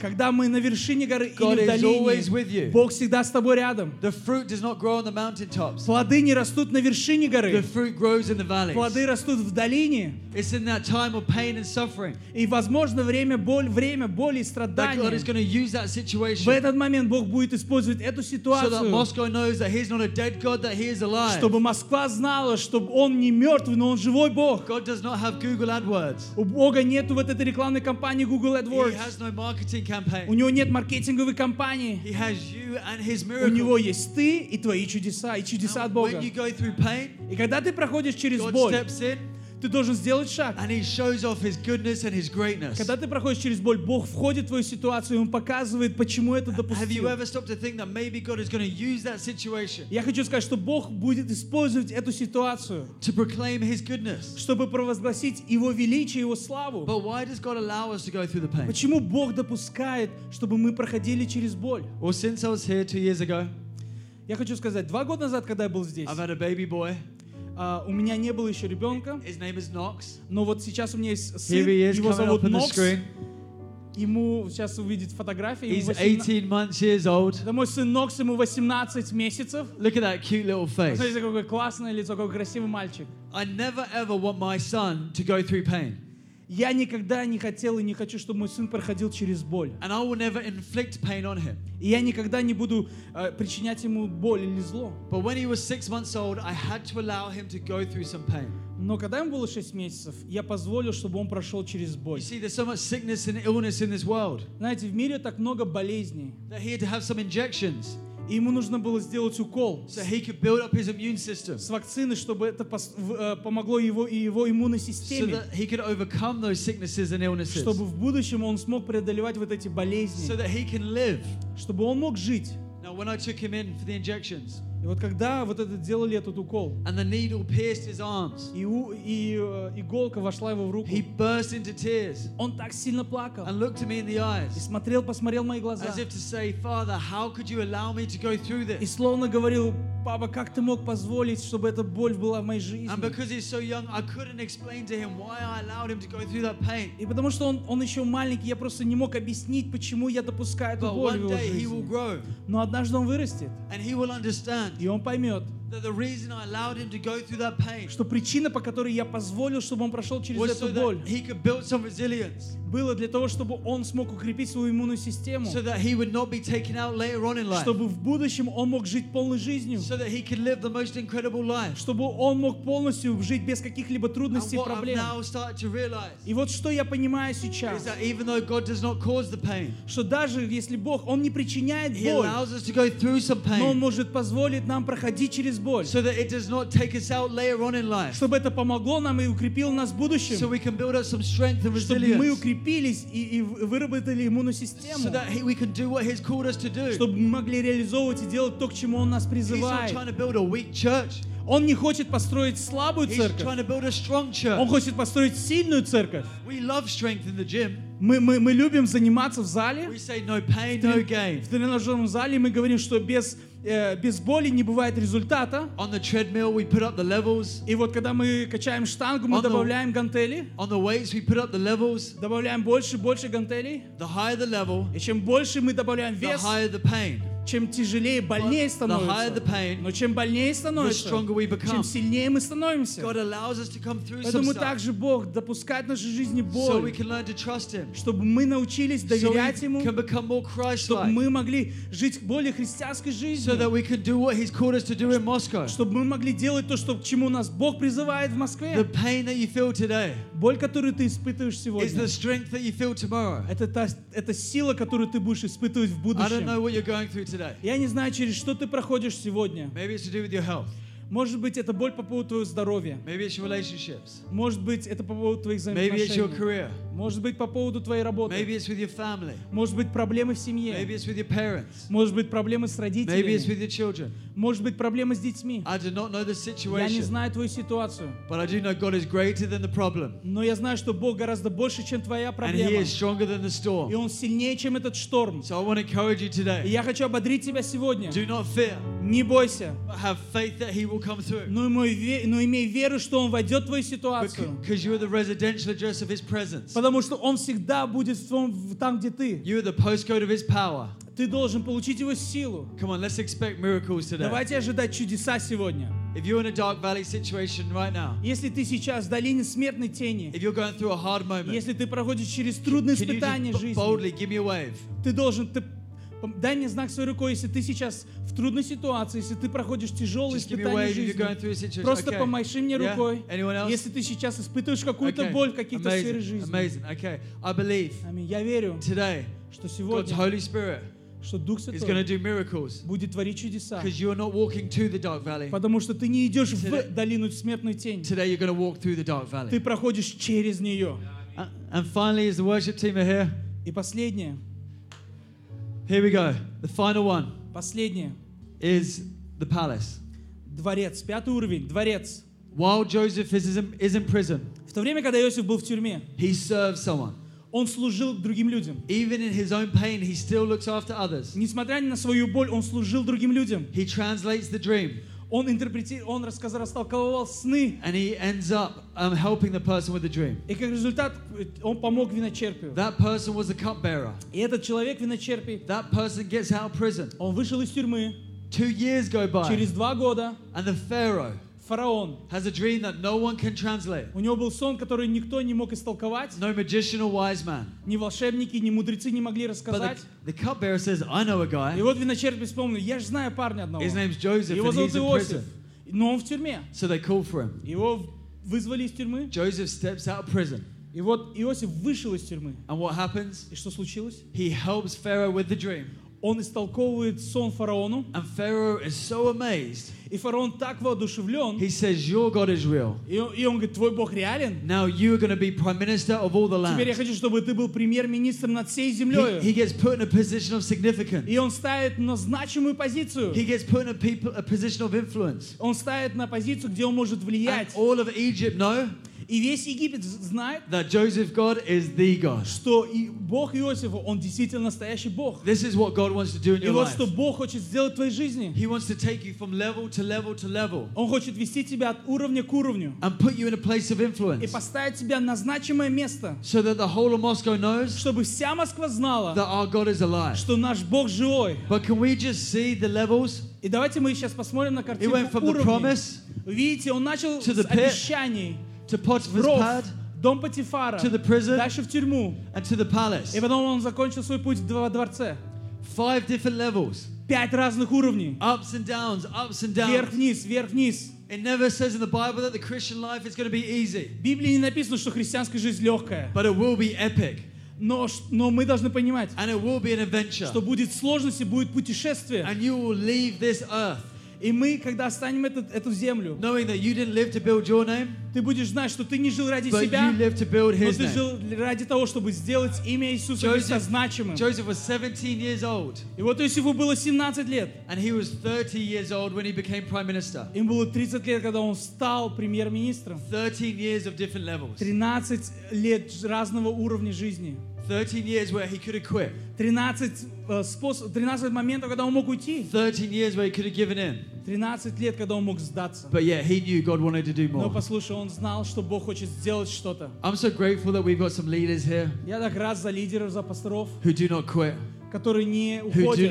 когда мы на вершине горы или в долине, Бог всегда с тобой рядом. Плоды не растут на вершине горы. Плоды растут в долине. И, возможно, время боль, время боли и страдания. В этот момент Бог будет использовать эту ситуацию, чтобы Москва знала, что Он не мертвый, но Он живой Бог. У Бога нету вот этой рекламной кампании Google AdWords. He has no marketing campaign. У него нет маркетинговой кампании. He has you and his miracles. У него есть ты и твои чудеса, и чудеса от Бога. When you go through pain, и когда ты проходишь через God боль, steps in, ты должен сделать шаг. And he shows off his goodness and his greatness. Когда ты проходишь через боль, Бог входит в твою ситуацию, и Он показывает, почему это допустил. Я хочу сказать, что Бог будет использовать эту ситуацию, to proclaim his goodness. Чтобы провозгласить Его величие, Его славу. But why does God allow us to go through the pain? Почему Бог допускает, чтобы мы проходили через боль? Well, since I was here two years ago, я хочу сказать, два года назад, когда я был здесь, I've had a baby boy. Uh, у меня не было еще ребенка. His name is Knox. Но вот сейчас у меня есть сын, is, его зовут Нокс. Ему сейчас увидит фотографию. He's eighteen months years old. Это мой сын Нокс, ему восемнадцать месяцев. Look at that cute little face. Смотрите, какое классное лицо, какой красивый мальчик. I never ever want my son to go through pain. Я никогда не хотел и не хочу, чтобы мой сын проходил через боль. And I will never inflict pain on him. И я никогда не буду uh, причинять ему боль или зло. But when he was six months old, I had to allow him to go through some pain. Но когда ему было шесть месяцев, я позволил, чтобы он прошел через боль. You see, there's so much sickness and illness in this world. Знаете, в мире так много болезней. That he had to have some injections. И ему нужно было сделать укол so he could build up his immune system. С вакцины, чтобы это помогло его и его иммунной системе, so that he could overcome those sicknesses and illnesses. Чтобы в будущем он смог преодолевать вот эти болезни, so that he can live. Чтобы он мог жить. Now, when I took him in for the injections, и вот когда вот это делали этот укол, and the needle pierced his arms, и, у, и э, иголка вошла его в руку, he burst into tears, он так сильно плакал, and looked at me in the eyes, и смотрел, посмотрел в мои глаза, as if to say, Father, how could you allow me to go through this? И словно говорил, папа, как ты мог позволить, чтобы эта боль была в моей жизни? And because he's so young, I couldn't explain to him why I allowed him to go through that pain. И потому что он, он еще маленький, я просто не мог объяснить, почему я допускаю эту боль в его жизни. Но однажды он вырастет, and he will understand. И он поймет, что причина, по которой я позволил, чтобы он прошел через эту боль, было для того, чтобы он смог укрепить свою иммунную систему, чтобы в будущем он мог жить полной жизнью, чтобы он мог полностью жить без каких-либо трудностей и проблем. И вот что я понимаю сейчас, что даже если Бог, Он не причиняет боль, но Он может позволить нам проходить через боль, so that it does not take us out later on in life. Чтобы это помогло нам и укрепило нас в будущем, so we can build up some strength and resilience. Чтобы мы укрепились и, и выработали иммунную систему, so that we can do what He's called us to do. Чтобы мы могли реализовывать и делать то, к чему Он нас призывает. He's not trying to build a weak church. Он не хочет построить слабую церковь. Он хочет построить сильную церковь. Мы, мы, мы любим заниматься в зале. No pain, no gain. В тренажерном зале мы говорим, что без, э, без боли не бывает результата. И вот когда мы качаем штангу, мы on добавляем the, гантели. Weights, добавляем больше и больше гантелей. The higher the level, и чем больше мы добавляем вес, чем тяжелее, больнее становится. Pain, но чем больнее становится, чем сильнее мы становимся. Поэтому также Бог допускает в нашей жизни боль, so чтобы мы научились доверять so Ему, чтобы мы могли жить более христианской жизнью, so чтобы мы могли делать то, что, к чему нас Бог призывает в Москве. Today, боль, которую ты испытываешь сегодня, это, та, это сила, которую ты будешь испытывать в будущем. Я не знаю, через что ты проходишь сегодня. Может быть, это боль по поводу твоего здоровья. Может быть, это по поводу твоих взаимоотношений. Может быть, по поводу твоей работы. Может быть, проблемы в семье. Может быть, проблемы с родителями. Может быть, проблемы с детьми. Я не знаю твою ситуацию. Но я знаю, что Бог гораздо больше, чем твоя проблема. И Он сильнее, чем этот шторм. И я хочу ободрить тебя сегодня. Не бойся. Но имей веру, что Он войдет в твою ситуацию. Потому что Он всегда будет там, где ты. Ты должен получить Его силу. Давайте ожидать чудеса сегодня. If you're in a dark valley situation right now, если ты сейчас в долине смертной тени, if you're going through a hard moment, если ты проходишь через трудные испытания жизни, ты должен ты дай мне знак своей рукой, если ты сейчас в трудной ситуации, если ты проходишь тяжелые испытания жизни. Просто okay. помаши мне рукой, yeah. если ты сейчас испытываешь какую-то okay. боль в каких-то сферах жизни. Okay. I believe Я верю, today, что сегодня God's Holy Spirit что Дух Святой будет творить чудеса. Потому что ты не идешь Today. в долину смертной тени. Ты проходишь через нее. And finally, is the worship team here? И последнее. Here we go. The final one. Последнее. Is the palace. Дворец. Пятый уровень. Дворец. While Joseph is in, is in prison. В то время, когда Иосиф был в тюрьме. He served someone. Он служил другим людям. Even in his own pain, he still looks after others. Несмотря на свою боль, он служил другим людям. He translates the dream. Он интерпретировал, он рассказал, растолковывал сны. And he ends up um, helping the person with the dream. И как результат он помог виночерпию. That person was a cupbearer. И этот человек виночерпий. That person gets out of prison. Он вышел из тюрьмы. Two years go by. Через два года. And the Pharaoh. фараон. Has a dream that no one can translate. У него был сон, который никто не мог истолковать. No magician or wise man. Ни волшебники, ни мудрецы не могли рассказать. But the, the cupbearer says, I know a guy. И вот виночерпий вспомнил, я же знаю парня одного. His name's Joseph. Его зовут Иосиф, но он в тюрьме. So they call for him. Его вызвали из тюрьмы. Joseph steps out of prison. И вот Иосиф вышел из тюрьмы. And what happens? И что случилось? He helps Pharaoh with the dream. Он истолковывает сон фараону. And Pharaoh is so amazed. И фараон так воодушевлен. He says, your God is real. И он говорит, твой Бог реален. Now you're going to be prime minister of all the land. Теперь я хочу, чтобы ты был премьер-министром над всей землей. He, he gets put in a position of significance. И он ставит на значимую позицию. He gets put in a, people, a position of influence. Он ставит на позицию, где он может влиять. And all of Egypt know. И весь Египет знает, that Joseph God is the God. Что Бог Иосифа, он действительно настоящий Бог. This is what God wants to do in your life. И вот что Бог хочет сделать в твоей жизни. He wants to take you from level to level to level. Он хочет вести тебя от уровня к уровню. And put you in a place of influence. И поставить тебя на значимое место. So that the whole of Moscow knows. Чтобы вся Москва знала, that our God is alive. Что наш Бог живой. But can we just see the levels? И давайте мы сейчас посмотрим на картинку уровня. Видите, он начал с обещаний. To Potiphar's pad, дом Потифара, to the prison, дальше в тюрьму, and to the palace. И потом он закончил свой путь во дворце. Five different levels. Пять разных уровней. Ups and downs, ups and downs. Вверх вниз, вверх вниз. It never says in the Bible that the Christian life is going to be easy. В Библии не написано, что христианская жизнь легкая. But it will be epic. Но, но мы должны понимать, and it will be an adventure. Что будет сложность и будет путешествие. And you will leave this earth. И мы, когда оставим этот, эту землю, name, ты будешь знать, что ты не жил ради себя, но ты жил ради того, чтобы сделать имя Иисуса Христа значимым. И вот Иосифу было семнадцать лет. Им было тридцать лет, когда он стал премьер-министром. тринадцать лет разного уровня жизни. thirteen years where he could have quit. тринадцать, uh, способ, тринадцать моментов, когда он мог уйти. thirteen years where he could have given in. тринадцать лет, когда он мог сдаться. But yeah, he knew God wanted to do more. Но послушай, он знал, что Бог хочет сделать что-то. I'm so grateful that we've got some leaders here. Я так рад за лидеров, за пасторов. Who do not quit. Которые не уходят,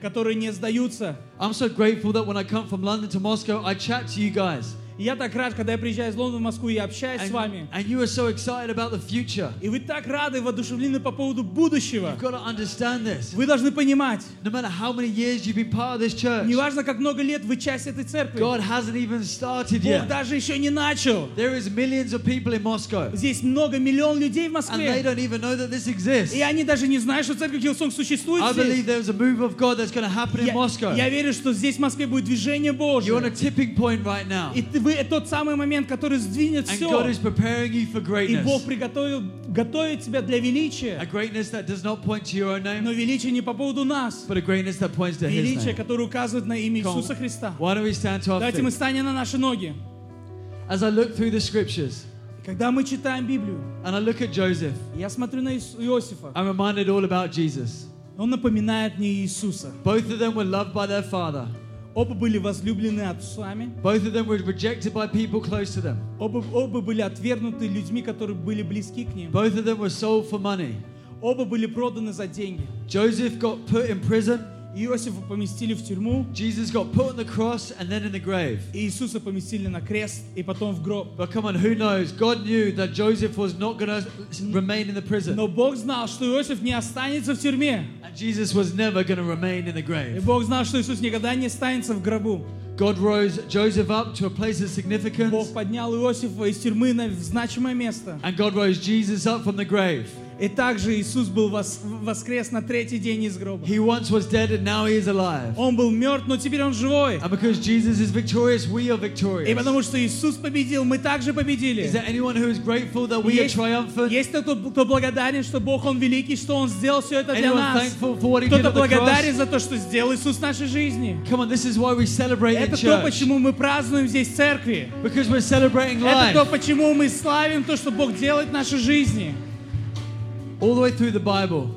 которые не сдаются. I'm so grateful that when I come from London to Moscow, I chat to you guys. Я так рад, когда я приезжаю из Лондона в Москву и общаюсь and, с вами. And you are so excited about the future. И вы так рады, воодушевлены по поводу будущего. You've got to understand this. Вы должны понимать. No matter how many years you've been part of this church. Неважно, как много лет вы часть этой церкви. God hasn't even started yet. Бог даже еще не начал. There is millions of people in Moscow. Здесь много миллион людей в Москве. And they don't even know that this exists. И они даже не знают, что церковь Hillsong существует. I believe there's a move of God that's going to happen in Moscow. Я верю, что здесь в Москве будет движение Божье. You're on a tipping point right now. Это тот самый момент, который сдвинет все. И Бог приготовил, готовит тебя для величия. Но величие не по поводу нас. Величие, которое указывает на имя Иисуса Христа. Давайте мы встанем на наши ноги. Когда мы читаем Библию, я смотрю на Иосифа. Он напоминает мне Иисуса. Both of them were loved by their father. Оба были возлюблены отцами. Both of them were rejected by people close to them. Оба, оба были отвергнуты людьми, которые были близки к ним. Both of them were sold for money. Оба были проданы за деньги. Joseph got put in prison. Иосифа поместили в тюрьму. Jesus got put on the cross and then in the grave. Иисуса поместили на крест и потом в гроб. But come on, who knows? God knew that Joseph was not going to remain in the prison. Но Бог знал, что Иосиф не останется в тюрьме. And Jesus was never going to remain in the grave. И Бог знал, что Иисус никогда не останется в гробу. God rose Joseph up to a place of significance. Бог поднял Иосифа из тюрьмы на значимое место. And God rose Jesus up from the grave. И также Иисус был воскрес на третий день из гроба. He once was dead and now he is alive. Он был мертв, но теперь он живой. And because Jesus is victorious, we are victorious. И потому что Иисус победил, мы также победили. Is there anyone who is grateful that we are triumphant? Есть кто-то, кто благодарен, что Бог он великий, что он сделал все это для нас. Кто-то благодарен за то, что сделал Иисус в нашей жизни. Come on, this is why we celebrate in church. Это то, почему мы празднуем здесь в церкви. Because we're celebrating life. Это то, почему мы славим то, что Бог делает в нашей жизни. All the way through the Bible,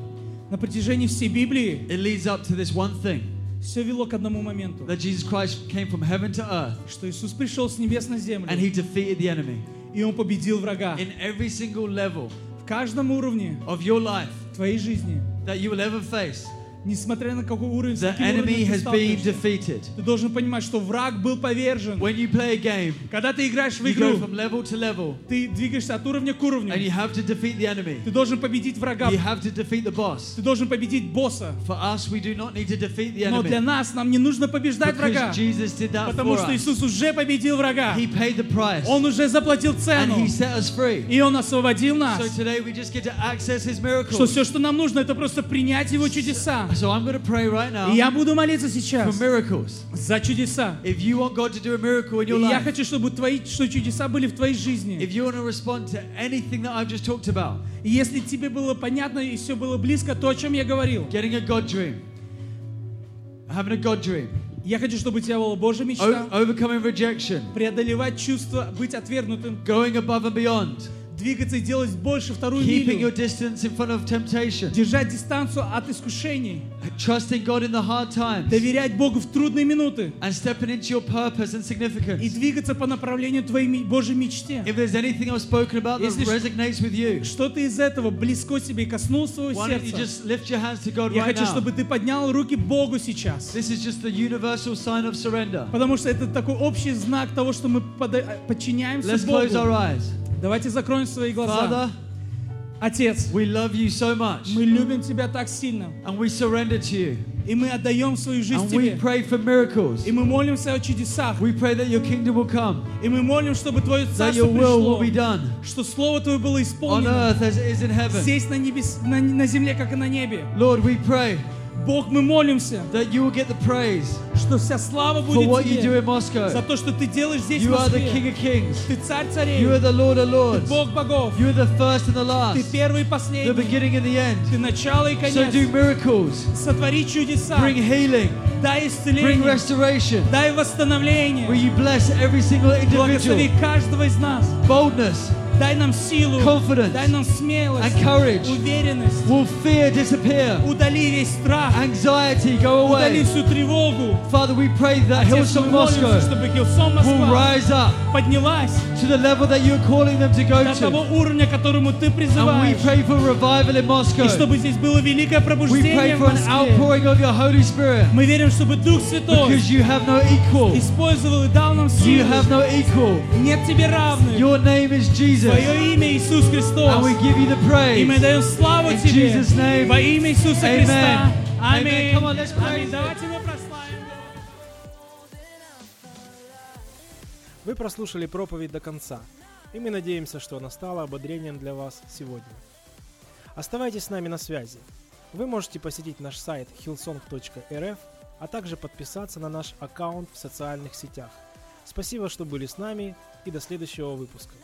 на протяжении всей Библии, it leads up to this one thing. Все вело к одному моменту. That Jesus Christ came from heaven to earth. Что Иисус пришел с небес на землю. And he defeated the enemy. И он победил врага. In every single level, в каждом уровне of your life, твоей жизни, that you will ever face. Несмотря на какой уровень, the enemy has been defeated. Ты должен понимать, что враг был повержен. When you play a game, когда ты играешь в игру, you go from level to level, ты двигаешься от уровня к уровню. And you have to defeat the enemy. Ты должен победить врага. You have to defeat the boss. Ты должен победить босса. For us, we do not need to defeat the enemy. Но для нас нам не нужно побеждать врага. Jesus did that потому for что Иисус us. Уже победил врага. He paid the price. Он уже заплатил цену. And he set us free. И Он освободил нас. So today we just get to access His miracles. Что все, что нам нужно, это просто принять Его чудеса. So I'm going to pray right now. Я буду молиться сейчас. For miracles. За чудеса. If you want God to do a miracle in your life. Я хочу, чтобы твои, что чудеса были в твоей жизни. If you want to respond to anything that I've just talked about. Если тебе было понятно и все было близко, то о чем я говорил. Getting a God dream. Having a God dream. Я хочу, чтобы у тебя была Божья мечта. Overcoming rejection. Преодолевать чувство быть отвергнутым. Going above and beyond. Двигаться и делать больше, вторую милю. Держать дистанцию от искушений. Доверять Богу в трудные минуты. И двигаться по направлению твоей Божьей мечте. Если что-то из этого близко тебе и коснулось своего сердца, я хочу, чтобы ты поднял руки Богу сейчас. Потому что это такой общий знак того, что мы подчиняемся Богу. Давайте закроем свои глаза. Father, Отец, we love you so much. Мы любим Тебя так сильно. And we surrender to you. И мы отдаем свою жизнь Тебе. And we pray for miracles. И мы молимся о чудесах. We pray that your kingdom will come. И мы молим, чтобы Твое царство пришло. That your will will be done. Что слово Твое было исполнено. On earth as it is in heaven. Здесь на небес, на, на земле, как и на небе. Lord, we pray. Бог, мы молимся, that you will get the praise, что вся слава будет for what Тебе, you do in Moscow. За то, что Ты делаешь здесь you в Москве. Are the King of Kings. Ты царь царей. You are the Lord of Lords. Ты Бог богов. You are the first and the last. Ты первый и последний. The beginning and the end. Ты начало и конец. So do miracles. Сотвори чудеса. Bring healing. Дай исцеление. Bring restoration. Дай восстановление. Will you bless every single individual. Благослови каждого из нас. Boldness. Дай нам силу, confidence, дай нам смелость, and courage. Уверенность. Will fear disappear? Удали весь страх. Anxiety go away. Удали всю тревогу. Father, we pray that Hillsong Moscow will rise up to the level that you're calling them to go to. До того уровня, которому ты призываешь. And we pray for revival in Moscow. И чтобы здесь было великое пробуждение. We pray for an outpouring of your Holy Spirit. Мы верим, чтобы Дух Святой, because you have no equal. Использовал и дал нам силу. You have no equal. Нет тебе равных. Your name is Jesus. Твое имя Иисус Христос. And we give you the praise. И мы даем славу in Тебе. Jesus' name. Во имя Иисуса Amen. Христа. Аминь. Come on, let's praise. Давайте мы прославим Его. Вы прослушали проповедь до конца, и мы надеемся, что она стала ободрением для вас сегодня. Оставайтесь с нами на связи. Вы можете посетить наш сайт хилсонг точка эр эф, а также подписаться на наш аккаунт в социальных сетях. Спасибо, что были с нами, и до следующего выпуска.